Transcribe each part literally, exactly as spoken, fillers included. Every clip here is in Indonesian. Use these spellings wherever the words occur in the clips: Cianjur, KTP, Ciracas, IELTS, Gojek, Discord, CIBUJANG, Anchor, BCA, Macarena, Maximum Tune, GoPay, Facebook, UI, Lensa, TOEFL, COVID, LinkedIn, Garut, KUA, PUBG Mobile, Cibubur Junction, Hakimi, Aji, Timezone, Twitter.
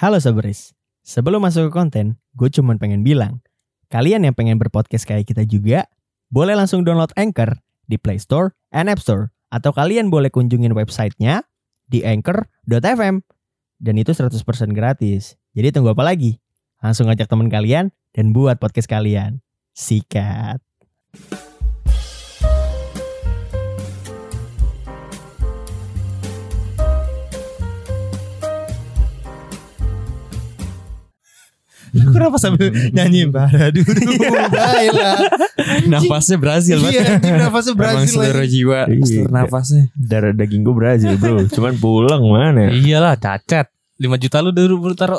Halo Soberis, sebelum masuk ke konten, gue cuma pengen bilang, kalian yang pengen berpodcast kayak kita juga, boleh langsung download Anchor di Play Store and App Store, atau kalian boleh kunjungin websitenya di anchor dot f m, dan itu seratus persen gratis. Jadi tunggu apa lagi? Langsung ajak teman kalian dan buat podcast kalian. Sikat. Kenapa sambil nyanyi Baradu Baiklah. Nafasnya Brazil banget. Iya, nafasnya Brazil. Emang seluruh jiwa, seluruh nafasnya. Darah daging gue Brazil, bro. Cuman pulang mana? Iyalah, cacat. lima juta lu dulu taruh.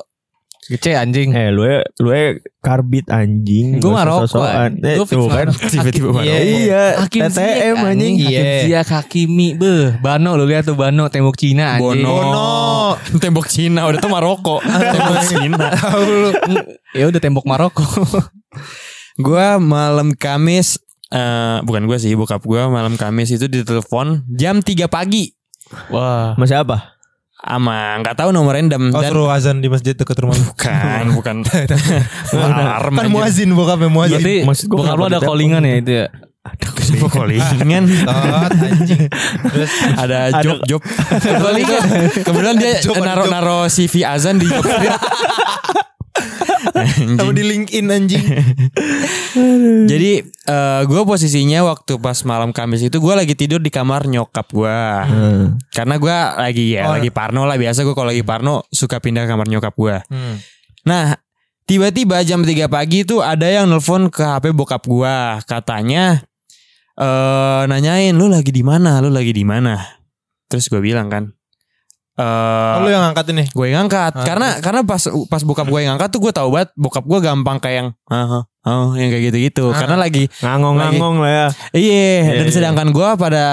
Gece anjing. Eh, lu ya, lu ya karbit anjing. Gue marokokan. Gue kan tiba-tiba marokok. Iya, T T M anjing. Iya, Hakimi beuh. Bano lu lihat tuh Bano tembok Cina anjing. Bono. Tembok Cina udah tuh Maroko. Tembok Cina. Ya udah tembok Maroko. Gua malam Kamis eh bukan gua sih, bokap gua malam Kamis itu ditelepon jam tiga pagi. Wah. Masih apa? Ama gak tahu nomor random. Oh, dan suruh azan di masjid dekat rumah. Bukan, bukan. Alarm. Kan muazin, bokapnya muazin. Berarti bokap lu ada callingan ya itu ya. Ada callingan. Terus ada job job. Callingan. Kemudian dia naro-naro C V azan di job. Kamu di LinkedIn anjing. Jadi uh, gue posisinya waktu pas malam Kamis itu gue lagi tidur di kamar nyokap gue. hmm. Karena gue lagi ya oh. lagi parno lah. Biasa gue kalau lagi parno suka pindah kamar nyokap gue. hmm. Nah tiba-tiba jam tiga pagi itu ada yang nelfon ke H P bokap gue. Katanya uh, nanyain lu lagi di mana, lu lagi di mana. Terus gue bilang kan, Uh, oh, lu yang ngangkat ini? Gue yang ngangkat. ah, Karena yes. karena pas pas bokap gue yang ngangkat tuh gue tahu banget bokap gue gampang kayak yang ah, oh, yang kayak gitu-gitu. ah. Karena lagi ngangong-ngangong lah ya. Iya yeah, dan yeah. sedangkan gue pada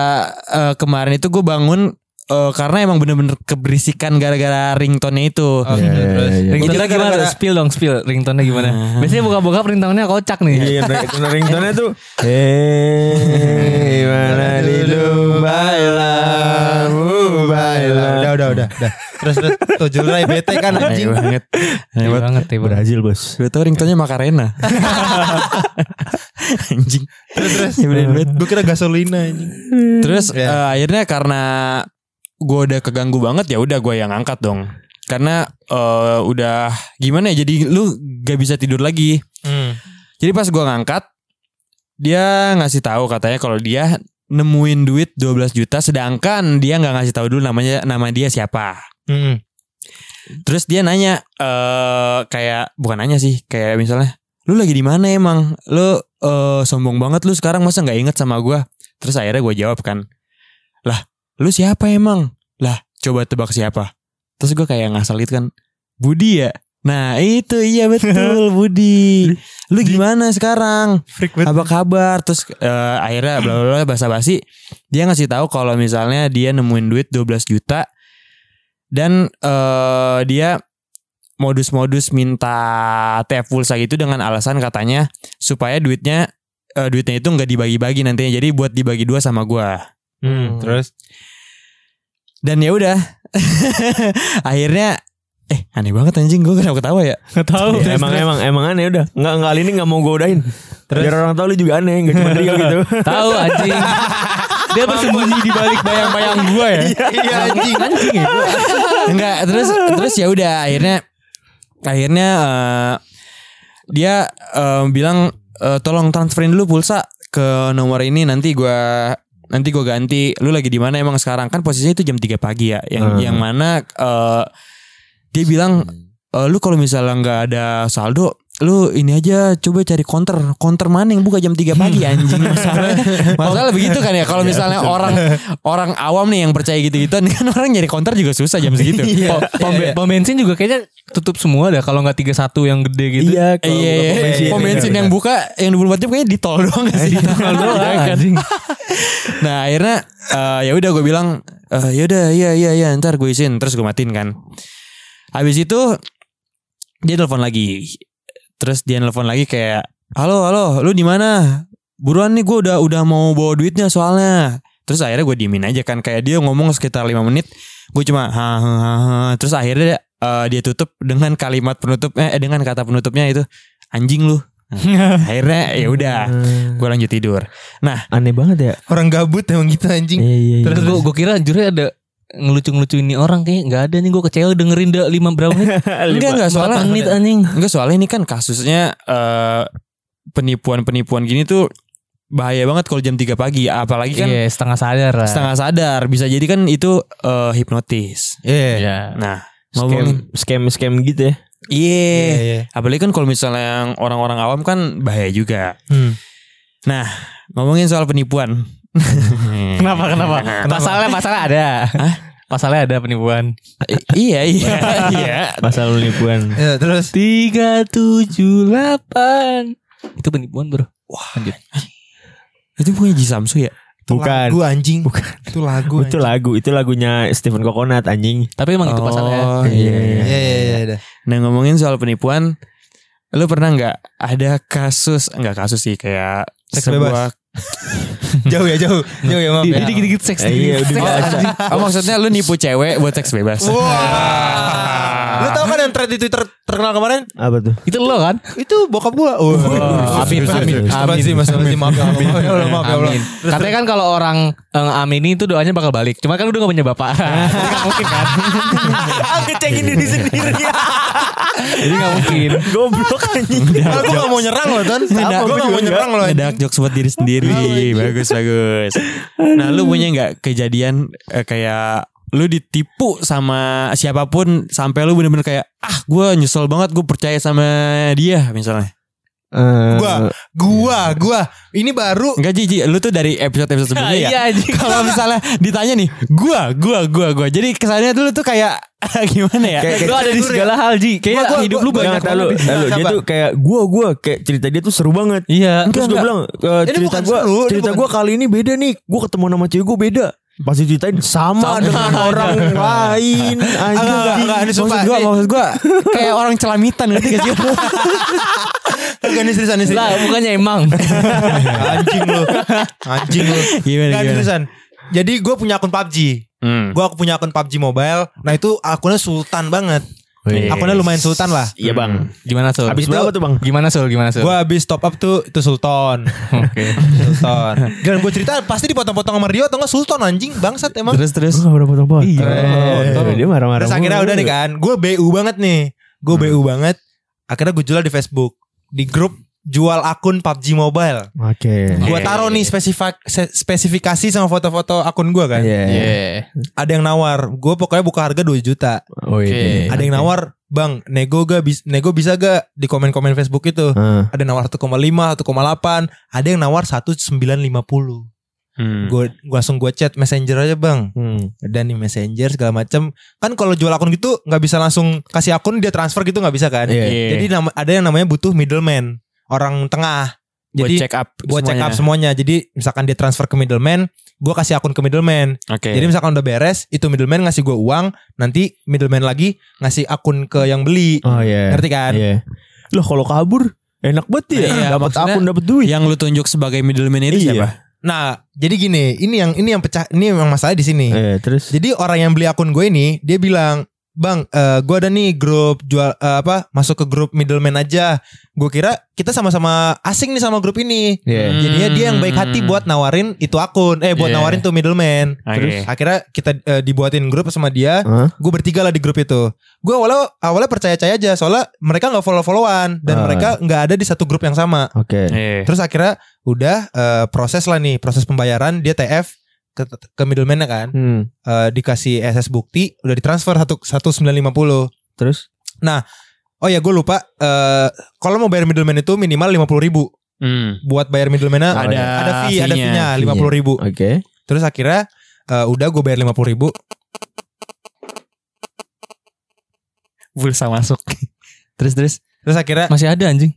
uh, kemarin itu gue bangun uh, karena emang bener-bener keberisikan gara-gara ringtone-nya itu. oh, yeah, yeah, yeah. Ringtone-nya gimana? Gara-gara... Spill dong, spill ringtone-nya gimana? ah. Biasanya bokap-bokap ringtone-nya kocak nih. Iya yeah, ringtone-nya tuh hei mana di Dumbailah. Baiklah. Udah, udah, udah, udah. Terus tuh jurai bete kan anjing. Aneh banget. Aneh banget. Berhasil bos. Gue tau ringtone-nya Macarena. Anjing. Terus, terus. Gue kira gasolina anjing. Terus yeah. uh, akhirnya karena gue udah keganggu banget, ya udah gue yang angkat dong. Karena uh, udah gimana ya, jadi lu gak bisa tidur lagi. Hmm. Jadi pas gue ngangkat, dia ngasih tahu katanya kalau dia nemuin duit dua belas juta, sedangkan dia nggak ngasih tahu dulu namanya, nama dia siapa. Mm-hmm. Terus dia nanya uh, kayak bukan nanya sih, kayak misalnya lu lagi di mana emang, lu uh, sombong banget lu sekarang masa nggak inget sama gue. Terus akhirnya gue jawab kan, lah lu siapa emang, lah coba tebak siapa. Terus gue kayak ngasal gitu kan, Budi ya. Nah itu iya betul Budi. Lu gimana sekarang? Apa kabar? Terus uh, akhirnya bla bla basa-basi. Dia ngasih tahu kalau misalnya dia nemuin duit dua belas juta dan uh, dia modus-modus minta T F pulsa gitu dengan alasan katanya supaya duitnya uh, duitnya itu nggak dibagi-bagi nantinya. Jadi buat dibagi dua sama gua. Hmm, terus dan ya udah akhirnya Eh aneh banget anjing, gue kenapa ketawa ya? Gak tahu. Ya, emang, emang emang aneh udah. Nggak, kali ini gak mau gue udahin. Terus? Biar orang tahu lu juga aneh. Gak cuma Rio gitu. Tahu anjing. Dia bersembunyi di balik bayang-bayang gue ya. Iya anjing. Anjing ya. Enggak. Terus terus ya udah akhirnya akhirnya uh, dia uh, bilang uh, tolong transferin dulu pulsa ke nomor ini, nanti gue nanti gue ganti. Lu lagi di mana emang sekarang? Kan posisinya itu jam tiga pagi ya. Yang hmm. yang mana uh, dia bilang e, lu kalau misalnya nggak ada saldo lu ini aja coba cari counter counter mana yang buka jam tiga pagi anjing. Masalah masalah begitu kan ya, kalau misalnya orang orang awam nih yang percaya gitu-gitu kan, orang nyari counter juga susah jam segitu. yeah, pom, yeah, pom bensin yeah. juga kayaknya tutup semua dah kalau nggak tiga puluh satu yang gede gitu. Iya, yeah, yeah, yeah, pom bensin, yeah, pom bensin yeah, yang buka yang dua puluh empat jam kayaknya di tol doang sih. Di tol doang anjing. Nah akhirnya uh, ya udah gue bilang uh, ya udah iya iya iya ntar gue isin, terus gue matiin kan. Habis itu dia telepon lagi. Terus dia telepon lagi kayak, "Halo, halo, lu di mana? Buruan nih gue udah udah mau bawa duitnya soalnya." Terus akhirnya gue diemin aja kan, kayak dia ngomong sekitar lima menit. Gue cuma ha ha ha. Terus akhirnya uh, dia tutup dengan kalimat penutupnya, eh, dengan kata penutupnya itu anjing lu. Nah, akhirnya ya udah, gue lanjut tidur. Nah, aneh banget ya. Orang gabut emang gitu anjing. Iya, iya, iya. Terus gue gue kira anjurnya ada ngelucu-ngelucu ini orang, kayaknya nggak ada nih. Gue kecewa dengerin dah lima berapa menit. Enggak enggak soalnya menit anjing. Enggak soalnya ini kan kasusnya uh, penipuan-penipuan gini tuh bahaya banget kalau jam tiga pagi, apalagi kan yeah, setengah sadar. Lah. Setengah sadar bisa jadi kan itu uh, hipnotis. Iya. Yeah. Yeah. Nah, ngomongin scam-scam gitu ya. Iya, yeah. yeah, yeah. Apalagi kan kalau misalnya yang orang-orang awam kan bahaya juga. Hmm. Nah, ngomongin soal penipuan. kenapa kenapa? Masalahnya masalah ada. Hah? Masalahnya ada penipuan. I- iya iya iya. Masalah penipuan. Ya, terus tiga tujuh delapan. Itu penipuan, Bro. Wah, lanjut. Itu punya Ji Samsu ya? Bukan. Lagu anjing. Bukan. Itu lagu. Anjing. Itu lagu. Itu lagunya Stephen Coconut anjing. Tapi emang oh, itu pasalnya. Oh iya iya iya. iya, iya. Nah, ngomongin soal penipuan, lu pernah nggak ada kasus nggak kasus sih kayak seks sebuah jauh ya jauh jauh ya maaf. Di, ya. Dikit-dikit seks. Eh, iya, seks. Oh, oh maksudnya lu nipu cewek buat seks bebas. Wah. Wow. Lu tau kan yang thread di Twitter terkenal kemarin? Apa tuh? Itu lo kan? Itu bokap gua. Oh. Wow. Amin. Amin. Amin. Amin. Maaf ya Allah. Maaf ya Allah. Katanya kan kalau orang eh, amini itu doanya bakal balik. Cuma kan udah gak punya bapak. Jadi gak mungkin kan? Aku cekin diri sendiri. Jadi gak mungkin. Goblok anjing. Aku gak mau nyerang loh Ton. Aku gak mau nyerang loh. Dark jokes buat diri sendiri. Bagus bagus. Nah lu punya gak kejadian kayak lu ditipu sama siapapun sampai lu bener-bener kayak ah gue nyesel banget gue percaya sama dia misalnya? Uh, gua, gua, gua. Ini baru. Enggak Ji, lu tuh dari episode-episode sebelumnya ya. Iya, kalau misalnya ditanya nih, gua, gua, gua, gua. Jadi kesannya dulu tuh kayak gimana ya? Kayak, kayak, lu ada di segala hal Ji. Kayak gua, hidup gua, lu banyak banget. Lu, lu dia tuh kayak gua, gua. Kayak cerita dia tuh seru banget. Iya. Terus gue bilang uh, cerita gua, seru, cerita gua kali ini beda nih. Gua ketemu nama cewek gua beda. Pasti ceritain sama, sama dengan aja. Orang lain aja. Enggak, ini sumpah. Maksud gue, maksud gue kayak orang celamitan gitu sih. Enggak nih seriusan sih. Lah, bukannya emang. Anjing lu. Anjing lu. Gimana gimana? Seriusan. Jadi gue punya akun P U B G. Hmm. Gue punya akun P U B G Mobile. Nah, itu akunnya sultan banget. Yes. Akunnya lumayan sultan lah. Iya bang. Gimana Sul? Abis berapa tuh bang? Gimana Sul? Gimana Sul? Gue abis top up tuh itu Sultan. Oke. Sultan. Dan gue cerita pasti dipotong-potong sama Rio atau nggak Sultan anjing bangsat emang. Terus terus. Gue nggak potong-potong. Iya. Dia marah-marah. Terus akhirnya udah nih kan. Gue B U banget nih. Gue hmm. B U banget. Akhirnya gue jual di Facebook di grup jual akun P U B G Mobile. Oke. Okay. Gue taruh nih spesifik spesifikasi sama foto-foto akun gue kan. Iya. Yeah. Yeah. Ada yang nawar, gue pokoknya buka harga dua juta. Oke. Okay. Ada yang nawar, "Bang, nego ga bis, nego bisa gak di komen-komen Facebook itu?" Hmm. Ada yang nawar satu koma lima, satu koma delapan, ada yang nawar seribu sembilan ratus lima puluh. Hmm. Gue langsung gue chat messenger aja bang, hmm. dan di messenger segala macam. Kan kalau jual akun gitu nggak bisa langsung kasih akun dia transfer gitu nggak bisa kan? Yeah. Yeah. Jadi ada yang namanya butuh middleman. Orang tengah. Buat jadi, check up buat semuanya. Check up semuanya. Jadi misalkan dia transfer ke middleman, gue kasih akun ke middleman. Okay. Jadi misalkan udah beres, itu middleman ngasih gue uang, nanti middleman lagi ngasih akun ke yang beli. Oh iya. Yeah. Ngerti kan? Iya. Yeah. Loh kalau kabur enak banget ya. Nah, iya, dapat akun dapat duit. Yang lu tunjuk sebagai middleman itu iya. Siapa? Nah, jadi gini, ini yang ini yang pecah, ini memang masalah di sini. Eh, terus. Jadi orang yang beli akun gue ini, dia bilang, "Bang, uh, gue ada nih grup jual uh, apa masuk ke grup middleman aja." Gue kira kita sama-sama asing nih sama grup ini. Yeah. Hmm. Jadinya dia yang baik hati buat nawarin itu akun, eh buat yeah. nawarin tuh middleman. Okay. Terus akhirnya kita uh, dibuatin grup sama dia. Huh? Gue bertiga lah di grup itu. Gue awalnya awalnya percaya-percaya aja soalnya mereka nggak follow-followan dan uh. mereka nggak ada di satu grup yang sama. Oke. Okay. Yeah. Terus akhirnya udah uh, proses lah nih proses pembayaran dia T F. Ke, ke middleman-nya kan hmm. uh, dikasih S S bukti udah ditransfer seribu sembilan ratus lima puluh. Terus nah oh ya gue lupa uh, kalau mau bayar middleman itu minimal lima puluh ribu hmm. buat bayar middleman-nya ada ada fee ada fee-nya lima puluh ribu. Oke. Okay. Terus akhirnya uh, udah gue bayar lima puluh ribu bursa masuk. terus terus terus akhirnya masih ada anjing.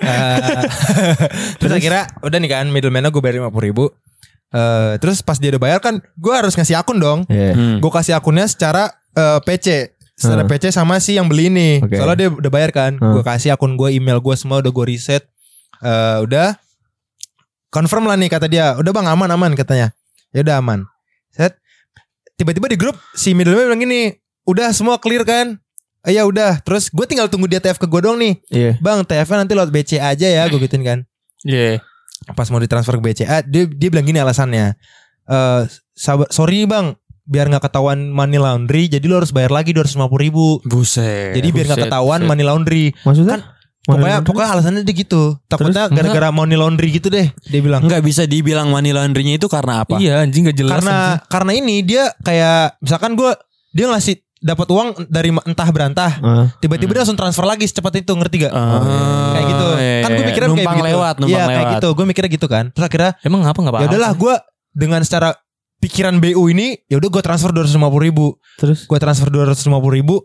uh, terus akhirnya udah nih kan middleman-nya gue bayar lima puluh ribu. uh, Terus pas dia udah bayar kan gue harus ngasih akun dong. Yeah. hmm. Gue kasih akunnya secara uh, P C. Secara hmm. P C sama si yang beli ini. Okay. Soalnya dia udah bayar kan. hmm. Gue kasih akun gue, email gue semua udah gue reset. uh, Udah confirm lah nih kata dia. Udah bang aman-aman katanya. Ya udah aman. Set. Tiba-tiba di grup si middleman bilang gini, udah semua clear kan? Ya udah. Terus gue tinggal tunggu dia T F ke gue doang nih. Yeah. Bang, T F-nya nanti lewat B C A aja ya, gue gituin kan. Iya. Yeah. Pas mau ditransfer ke B C A, dia dia bilang gini alasannya. Uh, sabar, sorry bang, biar gak ketahuan money laundry, jadi lo harus bayar lagi dua ratus lima puluh ribu. Buset. Jadi biar buset, gak ketahuan buset. money laundry. Maksudnya? Kan, pokoknya, pokoknya alasannya dia gitu. Takutnya terus, gara-gara enggak. money laundry gitu deh, dia bilang. Gak bisa dibilang money laundry-nya itu karena apa? Iya anjing gak jelas. Karena anjing. Karena ini dia kayak, misalkan gue, dia ngasih dapat uang dari entah berantah, uh, tiba-tiba uh. dia langsung transfer lagi secepat itu, ngerti gak? Uh, kayak gitu. Iya, kan gue mikirnya kayak gitu. Lewat, numpang ya, lewat. Iya kayak gitu, gue mikirnya gitu kan. Terus akhirnya, emang apa gak paham? Yaudahlah gue dengan secara pikiran B U ini, ya udah gue transfer dua ratus lima puluh ribu. Terus gue transfer dua ratus lima puluh ribu,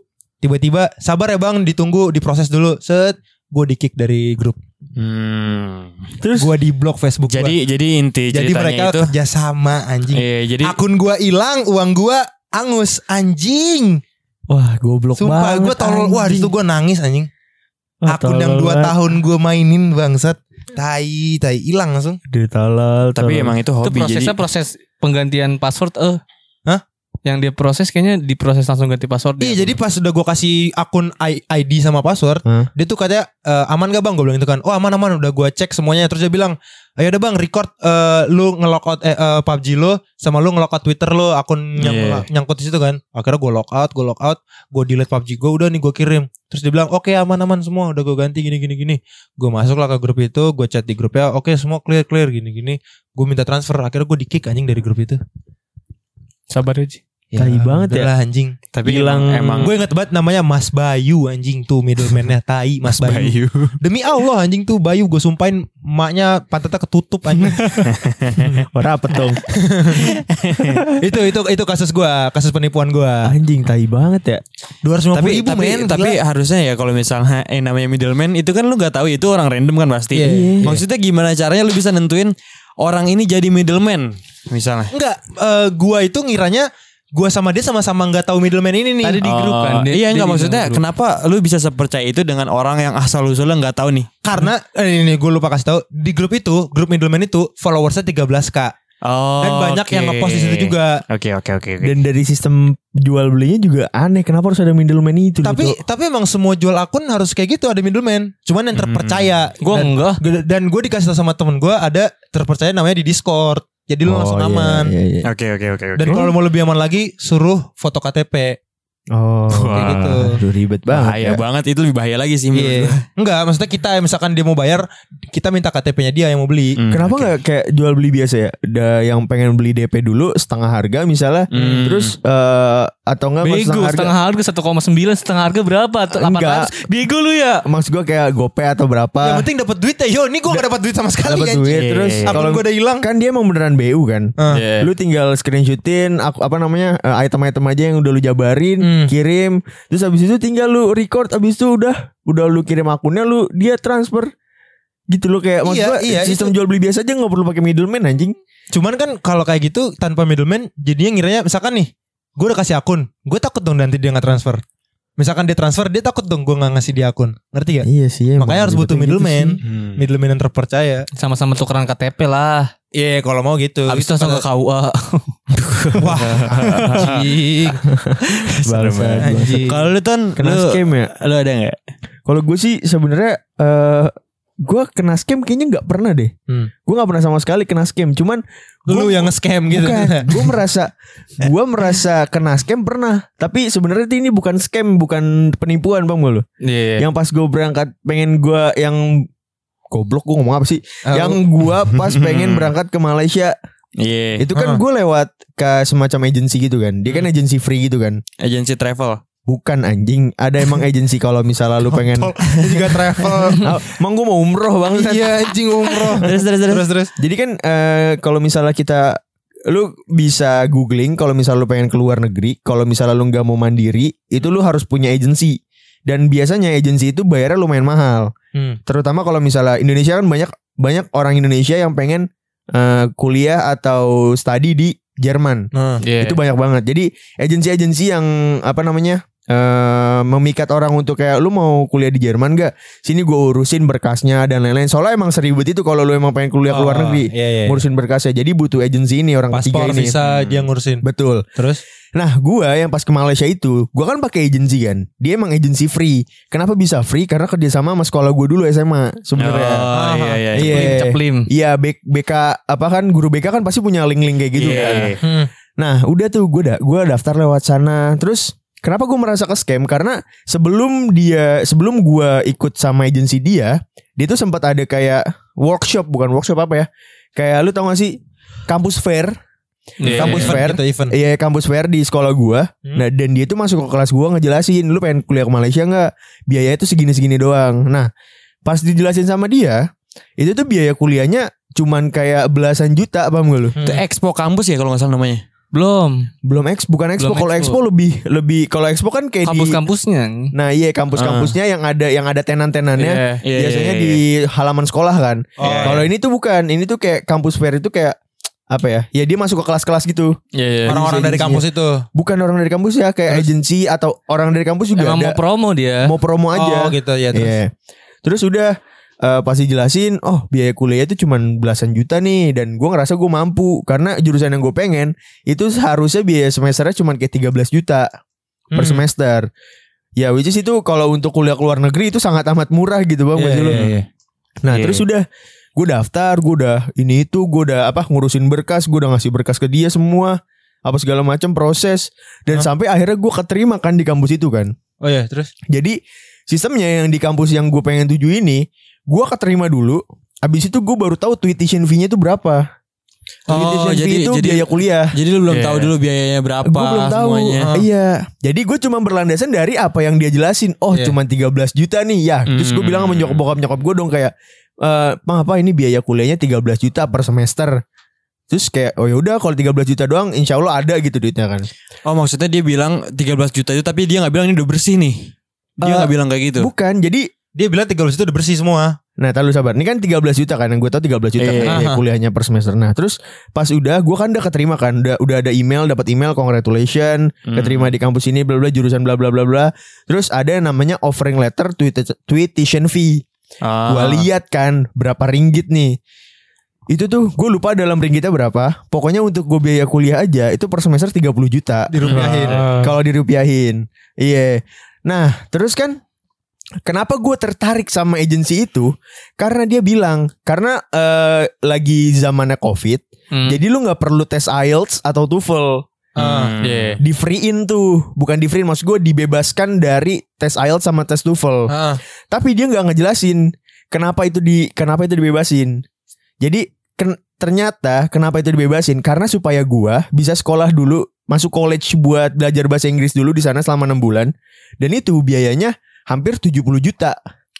tiba-tiba sabar ya bang, ditunggu, diproses dulu. Set, gue di kick dari grup. Hmm. Terus gue di blok Facebook. Jadi gua. jadi inti jadi mereka itu kerjasama anjing. E, jadi, akun gue hilang, uang gue angus anjing. Wah, goblok banget. Sumpah gue tolol. Wah, di situ gue nangis anjing. Wah, akun yang dua tahun gue mainin bangsat. Tai, tai hilang langsung. Ditolol. Tapi emang itu hobi. Itu prosesnya jadi, proses penggantian password eh. Hah? Yang dia proses kayaknya diproses langsung ganti password. Iya, jadi pas udah gue kasih akun I D sama password, hmm? dia tuh katanya e, aman gak bang? Gue bilang gitu kan. Oh aman aman, udah gue cek semuanya. Terus dia bilang, ayo udah bang, record uh, lu nge-lockout eh, uh, P U B G lo, sama lu nge-lockout Twitter lo, akun yang yeah. nyangkut di situ kan. Akhirnya gue lockout, gue lockout, gue delete P U B G gue, udah nih gue kirim. Terus dia bilang, oke okay, aman aman semua, udah gue ganti gini gini gini. Gue masuk lah ke grup itu, gue chat di grupnya, oke okay, semua clear clear gini gini. Gue minta transfer, akhirnya gue di-kick anjing dari grup itu. Sabar aja. Ya, tai banget ya anjing. Tapi hilang emang. Gue inget banget namanya Mas Bayu anjing tuh middleman-nya tai Mas, Mas Bayu. Bayu. Demi Allah anjing tuh Bayu gue sumpahin maknya pantatnya ketutup anjing. Ora apa dong. Itu itu itu kasus gue, kasus penipuan gue. Anjing tai banget ya. dua ratus lima puluh ribu men. Tapi gila. Harusnya ya kalau misalnya eh, namanya middleman itu kan lu enggak tahu itu orang random kan pasti. Yeah, yeah. Maksudnya gimana caranya lu bisa nentuin orang ini jadi middleman misalnya? Enggak, uh, gue itu ngiranya gua sama dia sama-sama nggak tahu middleman ini nih. Tadi di grup oh, kan. Dia, iya nggak maksudnya. Kenapa lu bisa sepercaya itu dengan orang yang asal usulnya nggak tahu nih? Karena eh, ini gue lupa kasih tahu di grup itu, grup middleman itu followersnya tiga belas ribu. Oh, dan banyak okay. yang ngepost di situ juga. Oke okay, oke okay, oke. Okay, okay. Dan dari sistem jual belinya juga aneh. Kenapa harus ada middleman itu? Tapi gitu? Tapi emang semua jual akun harus kayak gitu ada middleman. Cuman yang terpercaya. Hmm. Gue enggak. Dan gue dikasih tahu sama temen gue ada terpercaya namanya di Discord. Jadi lu oh, langsung aman. Oke oke oke. Dan kalau mau lebih aman lagi suruh foto K T P. Oh. Kayak gitu. Aduh ribet banget. Bahaya ya. banget itu lebih bahaya lagi sih. Yeah. Enggak, maksudnya kita misalkan dia mau bayar, kita minta K T P-nya dia yang mau beli. Mm, Kenapa enggak okay. kayak jual beli biasa ya? Ada yang pengen beli D P dulu setengah harga misalnya, mm. terus uh, atau enggak bego, setengah harga. Bego setengah harga satu koma sembilan setengah harga berapa? delapan ratus. Bego lu ya. Maksud gua kayak GoPay atau berapa. Yang penting dapat duit ya. Yo, ini gua enggak da- dapat duit sama sekali dapet ya. Dapat duit yeah. terus yeah. kalau gua udah hilang kan dia emang beneran B U kan. Uh. Yeah. Lu tinggal screenshotin aku apa namanya? item-item aja yang udah lu jabarin. Mm. Kirim terus abis itu tinggal lu record, abis itu udah udah lu kirim akunnya, lu dia transfer gitu lo. Kayak maksud iya, gua iya, sistem jual beli biasa aja nggak perlu pakai middleman anjing. Cuman kan kalau kayak gitu tanpa middleman jadinya ngiranya misalkan nih gue udah kasih akun, gue takut dong nanti dia nggak transfer. Misalkan dia transfer, dia takut dong gue nggak ngasih dia akun, ngerti gak? Iya sih, makanya harus butuh middleman gitu hmm. middleman yang terpercaya, sama-sama tukeran K T P lah. Iya yeah, kalau mau gitu. Abis itu langsung ke K U A. Wah anjing. Kalau lu Ton kena lu, scam ya? Lu ada gak? Kalau gue sih sebenarnya uh, gue kena scam kayaknya gak pernah deh. hmm. Gue gak pernah sama sekali kena scam. Cuman gua, lu yang nge-scam gitu. Gue merasa Gue merasa kena scam pernah. Tapi sebenarnya ini bukan scam, bukan penipuan, bang lu. Yeah. Yang pas gue berangkat pengen gue yang goblok gue ngomong apa sih oh. yang gue pas pengen berangkat ke Malaysia. Yeah. Itu kan uh-huh. gue lewat ke semacam agensi gitu kan. Dia kan hmm. agensi free gitu kan. Agensi travel. Bukan anjing. Ada emang agensi kalau misalnya lu pengen juga travel. Emang gue mau umroh banget. Iya anjing umroh. Terus terus terus terus. Jadi kan uh, kalau misalnya kita, lu bisa googling kalau misalnya lu pengen keluar negeri, kalau misalnya lu nggak mau mandiri, itu lu harus punya agensi. Dan biasanya agensi itu bayarnya lumayan mahal. Hmm. Terutama kalau misalnya Indonesia kan banyak banyak orang Indonesia yang pengen Uh, kuliah atau study di Jerman. Uh, yeah. Itu banyak banget. Jadi agensi-agensi yang apa namanya Uh, memikat orang untuk kayak lu mau kuliah di Jerman gak, sini gue urusin berkasnya dan lain-lain. Soalnya emang seribet itu kalau lu emang pengen kuliah ke luar oh, negeri, iya, iya. ngurusin berkasnya. Jadi butuh agensi ini, orang paspor, ketiga ini. Paspor bisa hmm. dia ngurusin. Betul. Terus? Nah gue yang pas ke Malaysia itu, gue kan pakai agensi kan. Dia emang agensi free. Kenapa bisa free? Karena kerjasama sama sekolah gue dulu S M A sebenarnya. Oh iya iya. Iya ceplim. Iya B K apa kan, guru B K kan pasti punya link-link kayak gitu yeah. kan. Hmm. Nah udah tuh gue da- gue daftar lewat sana. Terus kenapa gue merasa ke scam? Karena sebelum dia, sebelum gue ikut sama agensi dia, dia tuh sempat ada kayak workshop, bukan workshop apa ya? Kayak lu tau gak sih kampus fair, yeah, kampus yeah, fair, iya yeah, kampus fair di sekolah gue. Hmm. Nah dan dia tuh masuk ke kelas gue ngejelasin, lu pengen kuliah ke Malaysia nggak? Biayanya tuh segini-segini doang. Nah pas dijelasin sama dia, itu tuh biaya kuliahnya cuman kayak belasan juta, paham gak lu? Itu hmm. expo kampus ya kalau nggak salah namanya. Belum, belum eks, bukan expo. Kalau expo lebih lebih kalau expo kan kayak kampus-kampusnya. Di kampus-kampusnya. Nah, iya kampus-kampusnya uh. yang ada yang ada tenan-tenannya yeah, yeah, biasanya yeah, yeah, yeah. di halaman sekolah kan. Oh, kalau yeah. ini tuh bukan, ini tuh kayak kampus fair itu kayak apa ya? Ya dia masuk ke kelas-kelas gitu. Yeah, yeah. Orang-orang dari kampus itu. Bukan orang dari kampus ya, kayak agensi atau orang dari kampus juga emang ada. Mau promo dia. Mau promo aja. Oh, gitu ya terus. Yeah. Terus udah Uh, pasti jelasin, oh biaya kuliah itu cuman belasan juta nih, dan gue ngerasa gue mampu karena jurusan yang gue pengen itu harusnya biaya semesternya cuman kayak tiga belas juta hmm. per semester. Ya which is itu kalau untuk kuliah ke luar negeri itu sangat amat murah gitu bang. yeah, yeah, yeah. Nah yeah. terus udah gue daftar, gue udah ini itu, gue udah apa ngurusin berkas, gue udah ngasih berkas ke dia semua apa segala macam proses, dan huh? sampai akhirnya gue keterima kan di kampus itu kan. Oh ya yeah, terus jadi sistemnya yang di kampus yang gue pengen tuju ini, gue keterima dulu, abis itu gue baru tahu tuition fee-nya itu berapa. Oh, tuition jadi, fee itu jadi, biaya kuliah. Jadi lu belum yeah. tahu dulu biayanya berapa. Gue belum tahu. Semuanya. Uh. Iya. Jadi gue cuma berlandasan dari apa yang dia jelasin. Oh, yeah. cuma tiga belas juta nih ya. Mm. Terus gue bilang sama nyokap bokap nyokap gue dong kayak, eh, apa ini biaya kuliahnya tiga belas juta per semester. Terus kayak oh ya udah kalau tiga belas juta doang insya Allah ada gitu duitnya kan. Oh maksudnya dia bilang tiga belas juta itu tapi dia nggak bilang ini udah bersih nih. Dia nggak uh, bilang kayak gitu. Bukan. Jadi dia bilang tiga belas juta udah bersih semua. Nah tahu lu sabar, ini kan tiga belas juta kan, yang gue tau tiga belas juta e, kan, kuliahnya per semester. Nah terus pas udah gue kan udah keterima kan, udah udah ada email, dapat email congratulations, hmm. keterima di kampus ini bla bla jurusan bla bla bla bla. Terus ada yang namanya offering letter tuition fee. Ah. Gue lihat kan berapa ringgit nih. Itu tuh gue lupa dalam ringgitnya berapa. Pokoknya untuk gue biaya kuliah aja itu per semester tiga puluh juta dirupiahin. Ah. Kalau dirupiahin. Iya. Yeah. Nah terus kan kenapa gue tertarik sama agensi itu? Karena dia bilang, karena uh, lagi zamannya COVID, hmm. jadi lu gak perlu tes I E L T S atau TOEFL. Hmm. Yeah. Di free-in tuh. Bukan di free-in, maksud gue dibebaskan dari tes I E L T S sama tes TOEFL. Ah. Tapi dia gak ngejelasin kenapa itu di kenapa itu dibebasin. Jadi ken, ternyata kenapa itu dibebasin? Karena supaya gue bisa sekolah dulu, masuk college buat belajar bahasa Inggris dulu di sana selama enam bulan. Dan itu biayanya hampir tujuh puluh juta.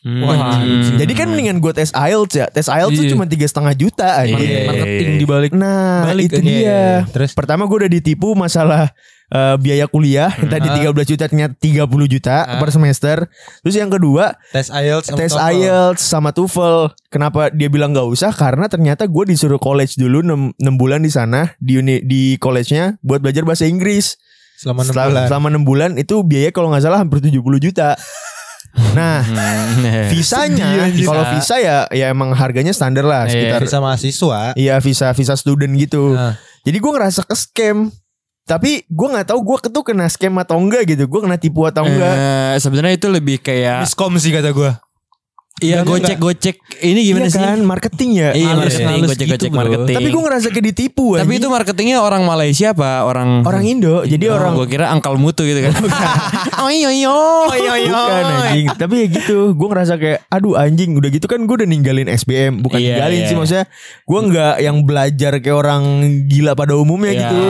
Hmm. Wah, hmm. Jadi kan mendingan gue tes I E L T S ya. Tes I E L T S yeah. tuh cuma tiga koma lima juta aja. Yeah. Marketing dibalik. Nah balik itu dia. Yeah. Terus? Pertama gue udah ditipu masalah uh, biaya kuliah. Hmm. Tadi tiga belas juta ternyata tiga puluh juta ah. per semester. Terus yang kedua tes I E L T S sama, tes I E L T S sama TOEFL. Kenapa dia bilang gak usah? Karena ternyata gue disuruh college dulu enam bulan di sana. Di, uni, di college-nya buat belajar bahasa Inggris. Selama enam bulan. Selama enam bulan itu biaya kalau gak salah hampir tujuh puluh juta. Nah, hmm, visanya kalau visa ya ya emang harganya standar lah sekitar visa mahasiswa. Iya, visa visa student gitu. Nah. Jadi gue ngerasa ke scam. Tapi gue nggak tahu gue ketu kena scam atau enggak gitu. Gue kena tipu atau enggak. Eh, sebenarnya itu lebih kayak miskom sih kata gue. Iya, gocek-gocek. Ini gimana iya sih? Kan marketing ya. Iya, marketing, gocek-gocek marketing. Tapi gue ngerasa kayak ditipu aja. Tapi itu marketingnya orang Malaysia apa orang orang Indo? Jadi oh, orang gue kira angkal mutu gitu kan. Oi oi oi oi oi. Tapi ya gitu, gue ngerasa kayak aduh anjing, udah gitu kan gue udah ninggalin S B M, bukan yeah, ninggalin yeah. sih maksudnya. Gue enggak yang belajar kayak orang gila pada umumnya yeah, gitu.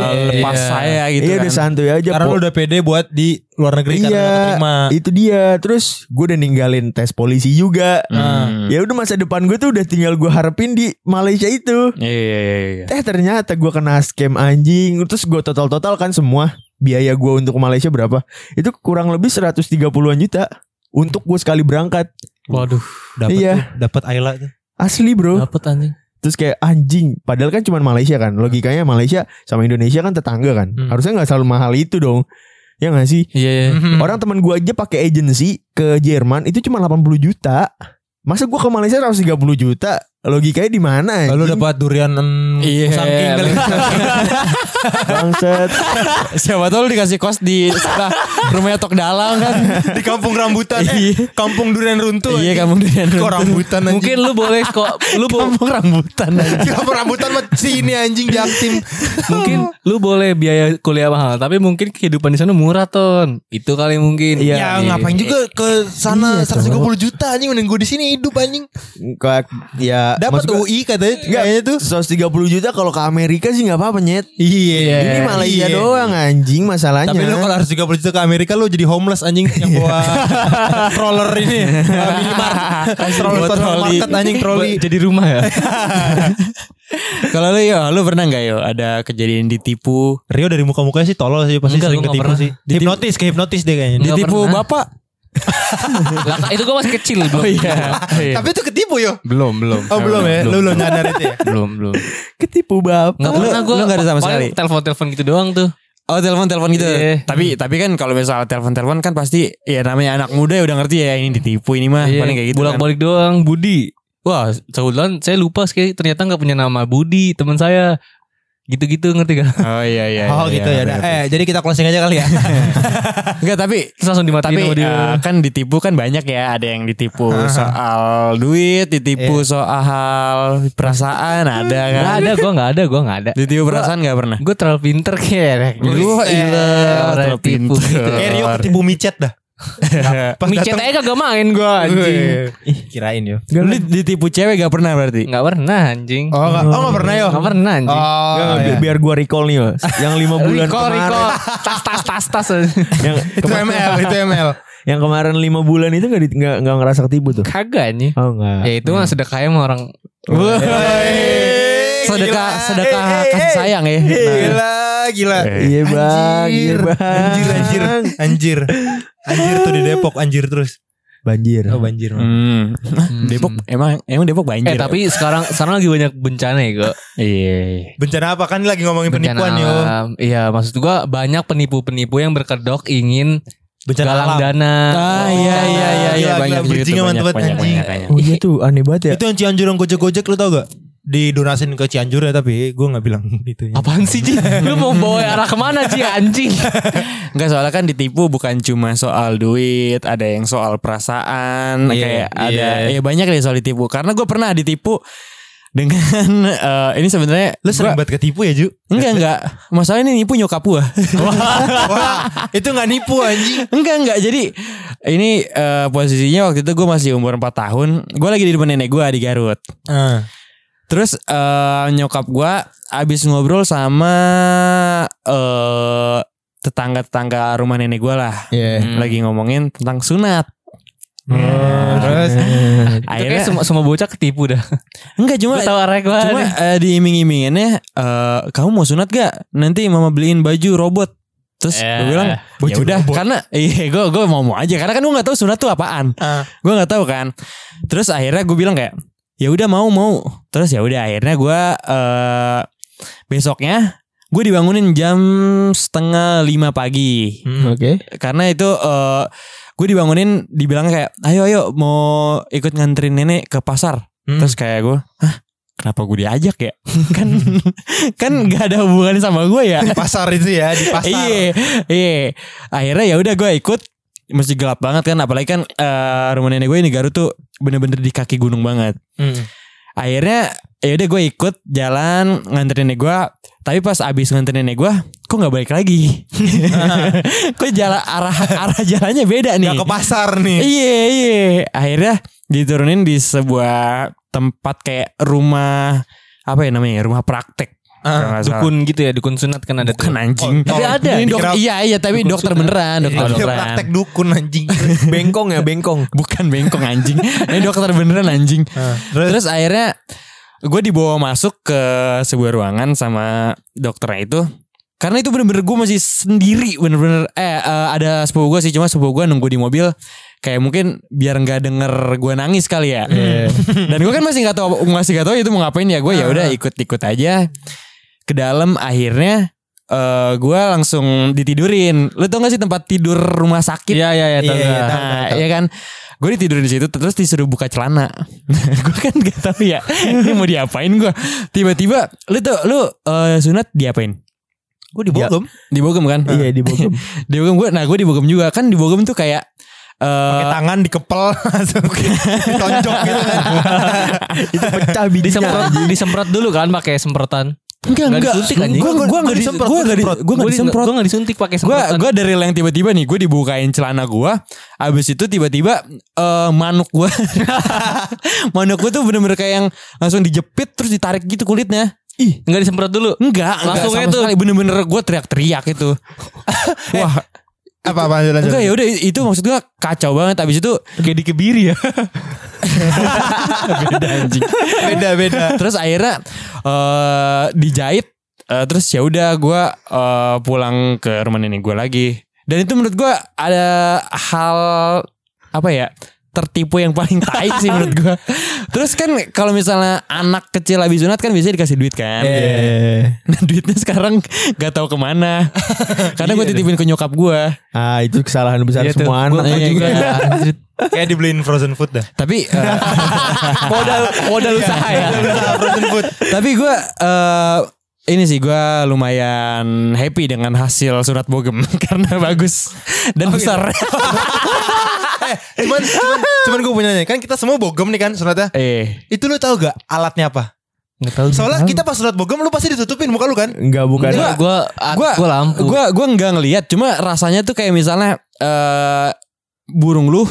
Lepas yeah. saya gitu yeah, kan. Iya, udah santuy aja. Karena po- udah pede buat di luar negeri iya, karena gak terima. Itu dia. Terus gue udah ninggalin tes polisi juga. Hmm. Ya udah masa depan gue tuh udah tinggal gue harapin di Malaysia itu. Iya iya iya. Eh ternyata gue kena scam anjing. Terus gue total-total kan semua biaya gue untuk Malaysia berapa? Itu kurang lebih seratus tiga puluhan juta untuk gue sekali berangkat. Waduh, dapat iya. dapat Ayla tuh. Asli, bro. Dapat anjing. Terus kayak anjing, padahal kan cuma Malaysia kan. Logikanya Malaysia sama Indonesia kan tetangga kan. Hmm. Harusnya enggak selalu mahal itu dong. Ya gak sih? Iya. Yeah. Orang teman gue aja pakai agency ke Jerman itu cuma delapan puluh juta. Masa gue ke Malaysia seratus tiga puluh juta? Logikanya di mana? Lalu dapat durian en... yeah. Saking kali. Bangset. Siapa tahu lu dikasih kos di setelah rumahnya Tok Dalang kan. Di kampung rambutan. eh, kampung durian runtuh. Iya, kampung durian runtuh. Kok rambutan anjing. Mungkin lu boleh kok. Lu kampung rambutan anjing. Kampung rambutan mah sini anjing Jaktim. Mungkin lu boleh biaya kuliah mahal, tapi mungkin kehidupan di sana murah, Ton. Itu kali mungkin. Iya. Ya, ya ngapain juga ke sana seratus tiga puluh juta anjing, mending gue di sini hidup anjing. Kayak ya dapat U I katanya kayaknya tuh seratus tiga puluh juta kalau ke Amerika sih enggak apa-apa nyet. Iya. Ini Malaysia iye. doang anjing masalahnya. Tapi lu kalau harus tiga puluh juta ke Amerika lu jadi homeless anjing yang bawa stroller ini. Stroller market anjing troli. Jadi rumah ya. Kalau lu yo, lu pernah enggak yo ada kejadian ditipu? Rio dari muka-mukanya sih tolol sih, pasti enggak, sering ketipu sih. Hipnotis, kayak hipnotis dia kayaknya. Enggak ditipu pernah. Bapak. Lah, itu gue masih kecil belum. Oh, iya. Oh, iya. Tapi itu ketipu yo. Belum belum. Oh belum ya. Lu belum nyadar itu ya. Belum belum. Ketipu bapak. Nggak pernah gue. Nggak ada sama sekali. Telepon-telepon gitu doang tuh. Oh telepon-telepon gitu. Yeah. Tapi tapi kan kalau misal telepon-telepon kan pasti ya namanya anak muda ya udah ngerti ya ini ditipu ini mah. Yeah. Paling kayak gitu. Bolak-balik kan. Doang Budi. Wah sebulan saya lupa sih ternyata nggak punya nama Budi teman saya. Gitu-gitu ngerti gak? Oh iya iya. Oh iya, gitu iya, ya. Eh jadi kita closing aja kali ya. Enggak tapi terus langsung dimatiin. Tapi uh, kan ditipu kan banyak ya. Ada yang ditipu uh-huh. soal duit, ditipu yeah. soal perasaan ada kan? Gak ada, gue nggak ada, gue nggak ada. Ditipu perasaan nggak pernah. Gue terlalu pinter kayak. Gue terlalu pinter. Kayak Rio ketipu micet dah. Micet aja kagak main gue anjing. Ih kirain yo. Lu ditipu cewek gak pernah berarti? Gak pernah anjing. Oh gak, oh, gak pernah yo. Gak pernah anjing. Oh, gak, iya. Biar gue recall nih yo. Yang lima bulan recall, kemarin. Recall recall. Tas tas tas tas. Yang itu M L itu M L. Yang kemarin lima bulan itu gak, di, gak, gak ngerasa ketipu tuh? Kagak anjing. Oh gak. Ya itu mah hmm. sedekahnya sama orang. Sedekah sedekah kasih sayang ya. Gila gila. Iya bang. Anjir anjir anjir. Anjir tuh di Depok anjir terus. Banjir. Oh banjir. Hmm. Depok emang emang Depok banjir. Eh tapi sekarang sekarang lagi banyak bencana ya, Kak. Iya. Bencana apa kan lagi ngomongin bencana penipuan yo. Iya, maksud gua banyak penipu-penipu yang berkedok ingin bencana galang alam. Dana. Ah iya iya iya iya banyak berjingan banget anjing. Oh iya tuh aneh banget ya. Itu yang Cianjur yang Gojek-Gojek lu tau gak? Didonasin ke Cianjur ya, tapi gue gak bilang itu. Apaan sih Ji? Lu mau bawa arah kemana Ji anjing? Enggak soalnya kan ditipu bukan cuma soal duit, ada yang soal perasaan yeah, kayak yeah. ada ya eh, banyak deh soal ditipu. Karena gue pernah ditipu dengan uh, ini sebenarnya lu sering banget ketipu ya Ju? Enggak enggak. Masalah ini nipu nyokap gua. Wah, itu enggak nipu anjing. Enggak enggak. Jadi ini uh, posisinya waktu itu gue masih umur empat tahun. Gue lagi di depan nenek gue di Garut. Uh. Terus uh, nyokap gue abis ngobrol sama uh, tetangga-tetangga rumah nenek gue lah. Yeah. Hmm. Lagi ngomongin tentang sunat. Hmm. Hmm. Terus akhirnya semua, semua bocah ketipu dah. Enggak cuma cuma uh, diiming-imingannya uh, kamu mau sunat gak? Nanti mama beliin baju robot. Terus yeah. gue bilang ya udah karena iya gue gue mau mau aja karena kan gue nggak tahu sunat tuh apaan. Uh. Gue nggak tahu kan. Terus akhirnya gue bilang kayak ya udah mau mau terus ya udah akhirnya gue uh, besoknya gue dibangunin jam setengah lima pagi hmm, oke okay. Karena itu uh, gue dibangunin dibilang kayak ayo ayo mau ikut nganterin nenek ke pasar hmm. Terus kayak gue hah kenapa gue diajak ya kan kan nggak ada hubungannya sama gue ya di pasar itu ya di pasar iya iya akhirnya ya udah gue ikut mesti gelap banget kan apalagi kan uh, rumah nenek gue ini Garut tuh bener-bener di kaki gunung banget hmm. Akhirnya ya udah gue ikut jalan nganterin nenek gue tapi pas abis nganterin nenek gue kok nggak balik lagi kok jalan arah arah jalannya beda nih nggak ke pasar nih iya iya akhirnya diturunin di sebuah tempat kayak rumah apa ya namanya rumah praktek. Ah, dukun gitu ya dukun sunat kan ada kan anjing oh, tapi ada dok, iya iya tapi dukun dokter sunat. Beneran dokter iya, beneran praktek dukun anjing bengkong ya bengkong bukan bengkong anjing ini dokter beneran anjing ah, terus, terus akhirnya gue dibawa masuk ke sebuah ruangan sama dokternya itu karena itu bener-bener gue masih sendiri bener-bener eh uh, ada sepupu gue sih cuma sepupu gue nunggu di mobil kayak mungkin biar nggak denger gue nangis kali ya yeah. Dan gue kan masih nggak tahu masih nggak tahu itu mau ngapain ya gue ya udah ikut-ikut aja ke dalam akhirnya Uh, gue langsung ditidurin. Lu tau gak sih tempat tidur rumah sakit? Iya iya iya. Nah, iya kan. Gue ditidurin di situ, terus disuruh buka celana. Gue kan gak tahu ya. Ini mau diapain gue? Tiba-tiba, lu tuh lu uh, sunat diapain? Gue dibogem. Ya, dibogem kan? Iya dibogem. Dibogem gue. Nah gue dibogem juga kan. Dibogem tuh kayak. Uh, pakai tangan dikepel ditonjok gitu kan. Itu pecah biji. Disemprot, disemprot dulu kan pakai semprotan. Enggak, enggak, gue gue nggak disemprot, gue nggak disemprot, gue nggak disemprot, gue nggak disuntik pakai semprotan. Gue dari yang tiba-tiba nih, gue dibukain celana gue, abis itu tiba-tiba uh, manuk gue, manuk gue tuh bener-bener kayak yang langsung dijepit terus ditarik gitu kulitnya. Ih, nggak disemprot dulu? Enggak, langsung enggak, itu bener-bener gue teriak-teriak itu. Wah. Apa apa lanjut. Enggak, ya udah itu maksud gue kacau banget abis itu kayak dikebiri ya. Beda anjing. Beda-beda. Terus akhirnya uh, dijahit uh, terus ya udah gue uh, pulang ke rumah nenek gue lagi. Dan itu menurut gue ada hal apa ya? Tertipu yang paling tai sih menurut gue. Terus kan kalau misalnya anak kecil habis sunat kan biasanya dikasih duit kan. Yeah. Nah duitnya sekarang gak tahu kemana. Karena gue titipin ke nyokap gue. Ah itu kesalahan besar ya, semua anak juga. Kayak dibeliin frozen food dah. Tapi uh, modal modal usaha ya. Frozen food. Tapi gue uh, ini sih gue lumayan happy dengan hasil sunat bogem karena bagus dan oh, besar. Gitu. Cuman, cuman, cuman gue punya nanya, kan kita semua bogem nih kan sunatnya. Eh. Itu lu tahu gak alatnya apa? Nggak tahu. Soalnya kita pas sunat bogem lu pasti ditutupin muka lu kan? Enggak, bukan. Gue gue gue lampu. Gue gue nggak ngelihat. Cuma rasanya tuh kayak misalnya uh, burung lu uh,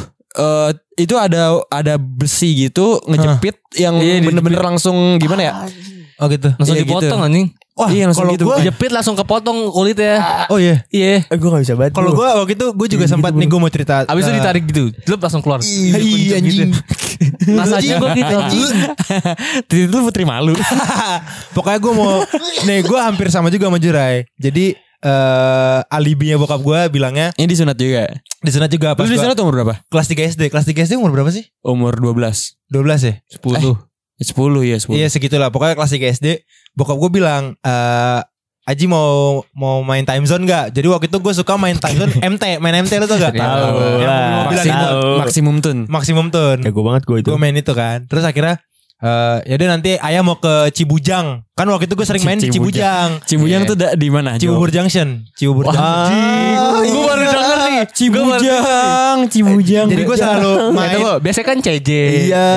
itu ada ada besi gitu ngejepit huh. yang iya, bener-bener dijepit. Langsung gimana ya? Oh gitu. Langsung iya, dipotong gitu. Anjing. Wah, iya, kalau gitu. Gue jepit langsung kepotong kulitnya. Oh iya. Iya. Eh, gue enggak bisa banget. Kalau gue waktu itu gue juga sempat gitu, nih gue mau cerita. Abis itu uh, ditarik gitu. Lep langsung keluar. Iya anjing. Masanya gue gitu. Tidur itu putri malu. Pokoknya gue mau nih gue hampir sama juga sama Jurai. Jadi uh, alibinya bokap gue bilangnya ini disunat juga. Disunat juga apa? Lu disunat umur berapa? Kelas tiga S D. Kelas tiga S D umur berapa sih? Umur dua belas. dua belas ya? sepuluh. sepuluh ya sepuluh. Iya segitulah. Pokoknya kelas tiga S D bokap gue bilang uh, Aji mau mau main Timezone gak? Jadi waktu itu gue suka main Timezone M T. Main M T lu tau gak? Tau Maximum Tune. Maximum Tune. Kayak gue banget gue itu. Gue main itu kan. Terus akhirnya Uh, yaudah nanti ayah mau ke Cibujang. Kan waktu itu gue sering main di Cibujang. Cibujang yeah. Tuh da- di mana? Cibubur Junction. Cibubur Junction. Gue baru denger nih Cibujang, Cibujang. Jadi gue selalu main. Biasanya kan C J. Iya.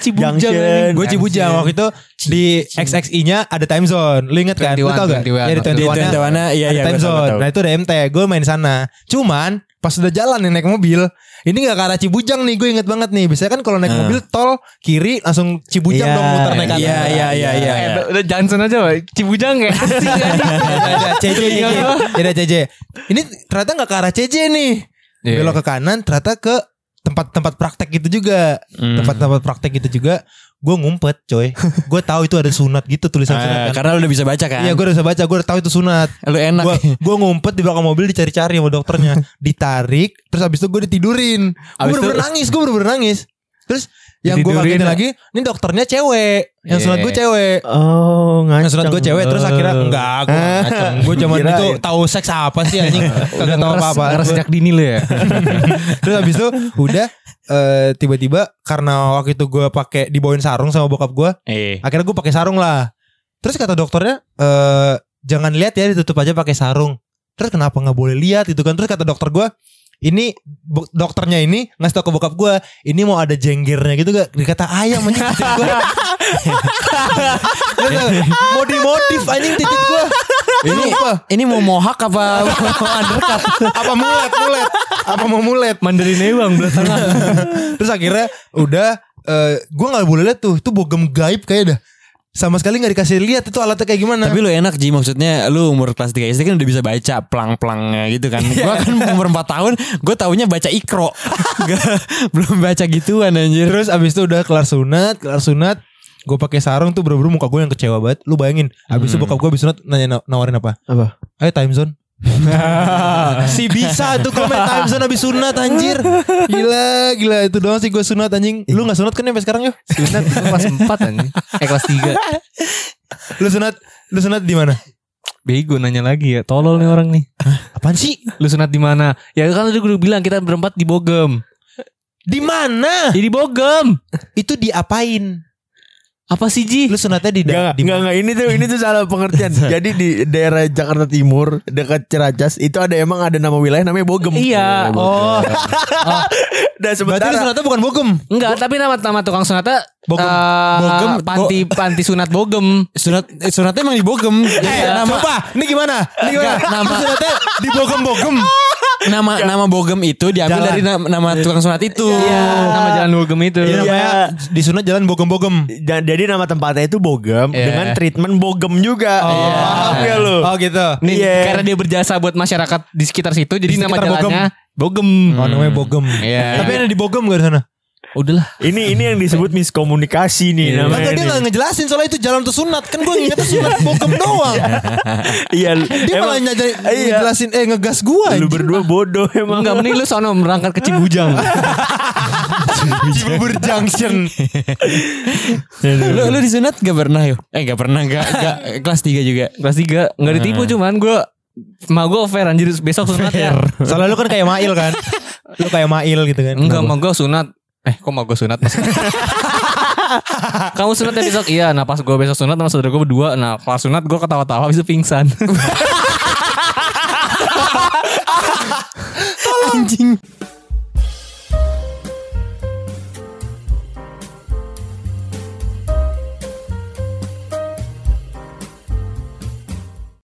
Cibujang. Gue Cibujang waktu itu di X X I-nya ada time zone. Lu inget kan? Lu tau gak? Ya di dua puluh satu-nya ada time zone. Nah itu ada M T. Gue main sana. Cuman pas udah jalan nih naik mobil, ini gak ke arah Cibujang nih. Gue inget banget nih. Biasanya kan kalau naik uh. mobil tol kiri langsung Cibujang yeah, dong muter naik kanan. Iya iya iya iya. Udah Johnson aja Pak. Cibujang ya. C J. Ada C J. Ini ternyata gak ke arah C J nih. Yeah. Belok ke kanan ternyata ke tempat-tempat praktek gitu juga. Mm. Tempat-tempat praktek gitu juga. Gue ngumpet coy. Gue tahu itu ada sunat gitu tulisan uh, sunat kan? Karena lu udah bisa baca kan. Iya gue udah bisa baca. Gue udah tahu itu sunat. Lu enak. Gue ngumpet di belakang mobil dicari-cari sama dokternya. Ditarik. Terus abis itu gue ditidurin. Gue bener-bener nangis. Gue bener-bener nangis. Terus yang gue kagetin lagi, ini dokternya cewek. Yang yeah. sunat gue cewek. Oh ngaceng. Yang sunat gue cewek. Terus akhirnya enggak, gue ngaceng. Gue zaman itu tahu seks apa sih anjing. Kagak tahu apa-apa. Ngeres sejak dini lu ya. Terus abis itu udah uh, tiba-tiba karena waktu itu gue pakai dibawain sarung sama bokap gue. Eh. Akhirnya gue pakai sarung lah. Terus kata dokternya uh, jangan lihat ya, ditutup aja pakai sarung. Terus kenapa nggak boleh lihat itu kan? Terus kata dokter gue, ini dokternya ini ngasih tau ke bokap gue, ini mau ada jenggernya gitu gak? Dikata ayam anjing titik gue. Mau dimodif anjing titik gue. Ini apa? Ini mau mohak apa? Mau undercut? Apa mulet? Mulet? Apa mau mulet? Mandarin ewang belah tengah. Terus akhirnya udah uh, gue gak boleh lihat tuh. Itu bogem gaib kayaknya dah. Sama sekali gak dikasih lihat itu alatnya kayak gimana. Tapi lu enak Ji, maksudnya lu umur kelas tiga S D kan udah bisa baca pelang-pelangnya gitu kan. Gua kan umur empat tahun gue taunya baca ikro. Belum baca gituan anjir. Terus abis itu udah kelar sunat. Kelar sunat gue pakai sarung tuh bener-bener muka gue yang kecewa banget. Lu bayangin abis hmm. itu bokap gue abis sunat nanya nawarin apa? Apa? Ayo time zone. Si bisa tuh komen Timezone habis sunat anjir. Gila gila itu doang sih gue sunat anjing. Lu gak sunat kan sampai sekarang yuk? Sunat kelas empat anjing. Eh kelas tiga. Lu sunat Lu sunat di mana? Bego nanya lagi ya. Tolol nih orang nih. Hah? Apaan sih? Lu sunat di mana? Ya kan tadi gue bilang kita berempat di Bogem. Di mana? Ya, di Bogem. Itu diapain? Apa sih Ji? Lu sunatnya di daerah Enggak enggak ini tuh ini tuh salah pengertian. Jadi di daerah Jakarta Timur dekat Ciracas itu ada emang ada nama wilayah namanya Bogem. Iya. Oh. oh. Dan sebentar. Berarti sunatnya bukan Bogem. Enggak, Bo- tapi nama nama tukang sunatnya Bogem. Uh, Bogem panti Bo- panti sunat Bogem. Sunat eh, sunatnya emang di Bogem. Eh, ya. Nama apa? Ini gimana? Ini gimana? Nama sunatnya di Bogem-Bogem. Nama ya. Nama Bogem itu diambil jalan. Dari nama, nama tukang sunat itu. Iya. Nama jalan Bogem itu. Iya. Namanya di sunat jalan Bogem-Bogem. Jadi nama tempatnya itu Bogem yeah. dengan treatment Bogem juga. Oh, yeah. Paham ya lu? Oh gitu. Nih, yeah. Karena dia berjasa buat masyarakat di sekitar situ jadi sekitar nama jalannya Bogem. Bogem. Oh namanya Bogem. Yeah. Tapi ada di Bogem enggak di sana? Udahlah. Ini ini yang disebut miskomunikasi nih yeah. namanya. Kan dia enggak ngejelasin soalnya itu jalan tuh sunat. Kan gue ingetnya sunat Bogem doang. Iya. Dia emang, malah nyajari, iya. ngejelasin eh ngegas gua. Lu berdua bodoh emang. Enggak mending lu sono berangkat ke Cibujang. Cibubur Junction. Lu lu disunat gak pernah yo? Eh gak pernah gak, gak kelas tiga juga. Kelas tiga enggak ditipu cuman gue ma gue fair anjir besok sunat ya. Soalnya lu kan kayak Mail kan. Lu kayak Mail gitu kan. Enggak ma gue sunat. Eh kok mau gue sunat mas? Kamu sunat ya besok? Iya. Nah pas gue besok sunat sama saudara gue berdua. Nah pas sunat gue ketawa-tawa habis itu pingsan. Tolong. Anjing.